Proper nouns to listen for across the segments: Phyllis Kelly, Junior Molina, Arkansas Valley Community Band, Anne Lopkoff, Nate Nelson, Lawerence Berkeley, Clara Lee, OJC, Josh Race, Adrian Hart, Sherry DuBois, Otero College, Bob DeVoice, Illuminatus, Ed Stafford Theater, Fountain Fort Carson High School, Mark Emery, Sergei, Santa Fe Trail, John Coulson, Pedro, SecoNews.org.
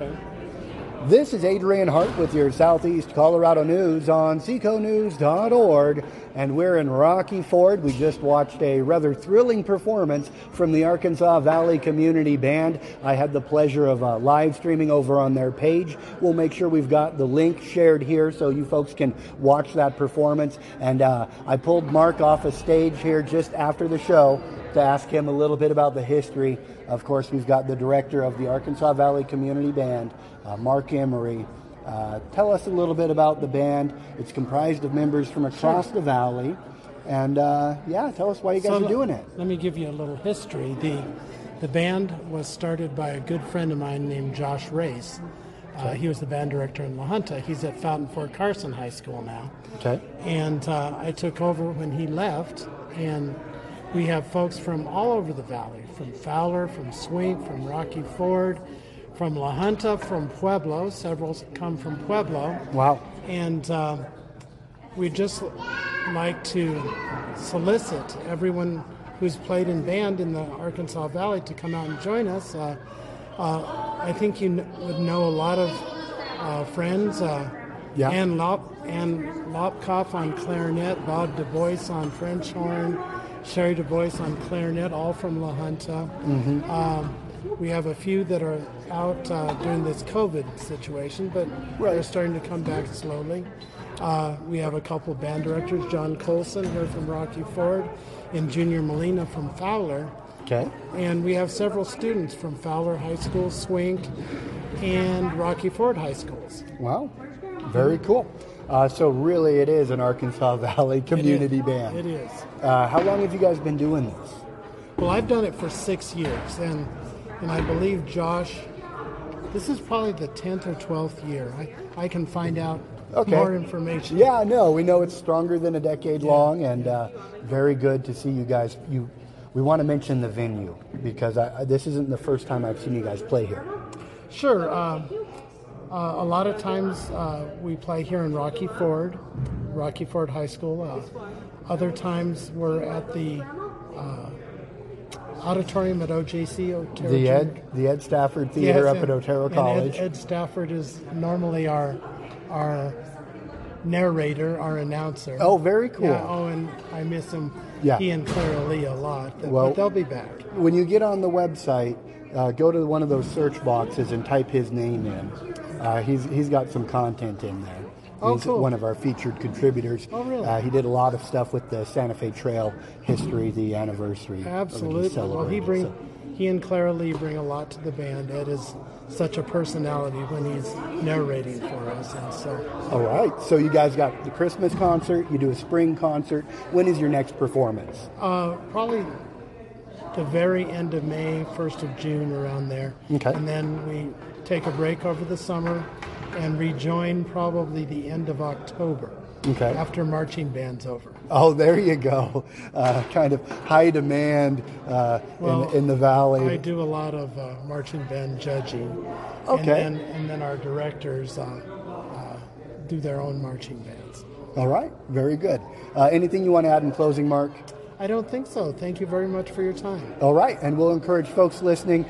Okay. This is Adrian Hart with your Southeast Colorado News on SecoNews.org, and we're in Rocky Ford. We just watched a rather thrilling performance from the Arkansas Valley Community Band. I had the pleasure of live streaming over on their page. We'll make sure we've got the link shared here so you folks can watch that performance. And I pulled Mark off a stage here just after the show to ask him a little bit about the history. Of course, we've got the director of the Arkansas Valley Community Band, Mark Emery. Tell us a little bit about the band. It's comprised of members from across the valley. And yeah, tell us why you guys are doing it. Let me give you a little history. The band was started by a good friend of mine named Josh Race. He was the band director in La Junta. He's at Fountain Fort Carson High School now. Okay. And I took over when he left, and we have folks from all over the valley, from Fowler, from Swink, from Rocky Ford, from La Junta, from Pueblo. Several come from Pueblo. Wow. And we just like to solicit everyone who's played in band in the Arkansas Valley to come out and join us. I think you would know a lot of friends. Yeah. Anne Lopkoff on clarinet, Bob DeVoice on French horn, Sherry DuBois on clarinet, all from La Junta. Mm-hmm. We have a few that are out during this COVID situation, but they're starting to come back slowly. We have a couple of band directors, John Coulson here from Rocky Ford and Junior Molina from Fowler. Okay. And we have several students from Fowler High School, Swink, and Rocky Ford High Schools. Wow, very cool. So really it is an Arkansas Valley community band. It is. How long have you guys been doing this? Well, I've done it for 6 years, and I believe Josh, this is probably the 10th or 12th year. I can find out more information. Yeah, no, we know it's stronger than a decade long, and very good to see you guys. We want to mention the venue, because this isn't the first time I've seen you guys play here. Sure. A lot of times we play here in Rocky Ford High School. Other times we're at the auditorium at OJC. The Ed Stafford Theater up at Otero College. Ed Stafford is normally our narrator, our announcer. Oh, very cool. Yeah, and I miss him. Yeah. He and Clara Lee a lot. But they'll be back. When you get on the website, go to one of those search boxes and type his name in. He's got some content in there. He's cool. One of our featured contributors. Oh, really? He did a lot of stuff with the Santa Fe Trail history, the anniversary. Absolutely. Well, he and Clara Lee bring a lot to the band. Ed is such a personality when he's narrating for us. And so. All right. So you guys got the Christmas concert. You do a spring concert. When is your next performance? Probably the very end of May, 1st of June, around there. Okay. And then we take a break over the summer and rejoin probably the end of October. Okay. After marching band's over. Oh, there you go. Kind of high demand in the valley. I do a lot of marching band judging. Okay. And then our directors do their own marching bands. All right. Very good. Anything you want to add in closing, Mark? I don't think so. Thank you very much for your time. All right, and we'll encourage folks listening.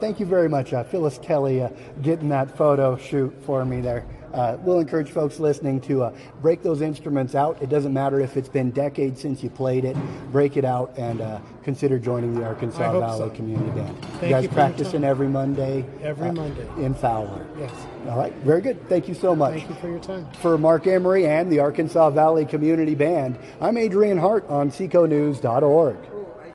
Thank you very much, Phyllis Kelly, getting that photo shoot for me there. We'll encourage folks listening to break those instruments out. It doesn't matter if it's been decades since you played it. Break it out and consider joining the Arkansas Valley Community Band. You guys practicing every Monday? Every Monday. In Fowler? Yes. All right. Very good. Thank you so much. Thank you for your time. For Mark Emery and the Arkansas Valley Community Band, I'm Adrian Hart on SecoNews.org.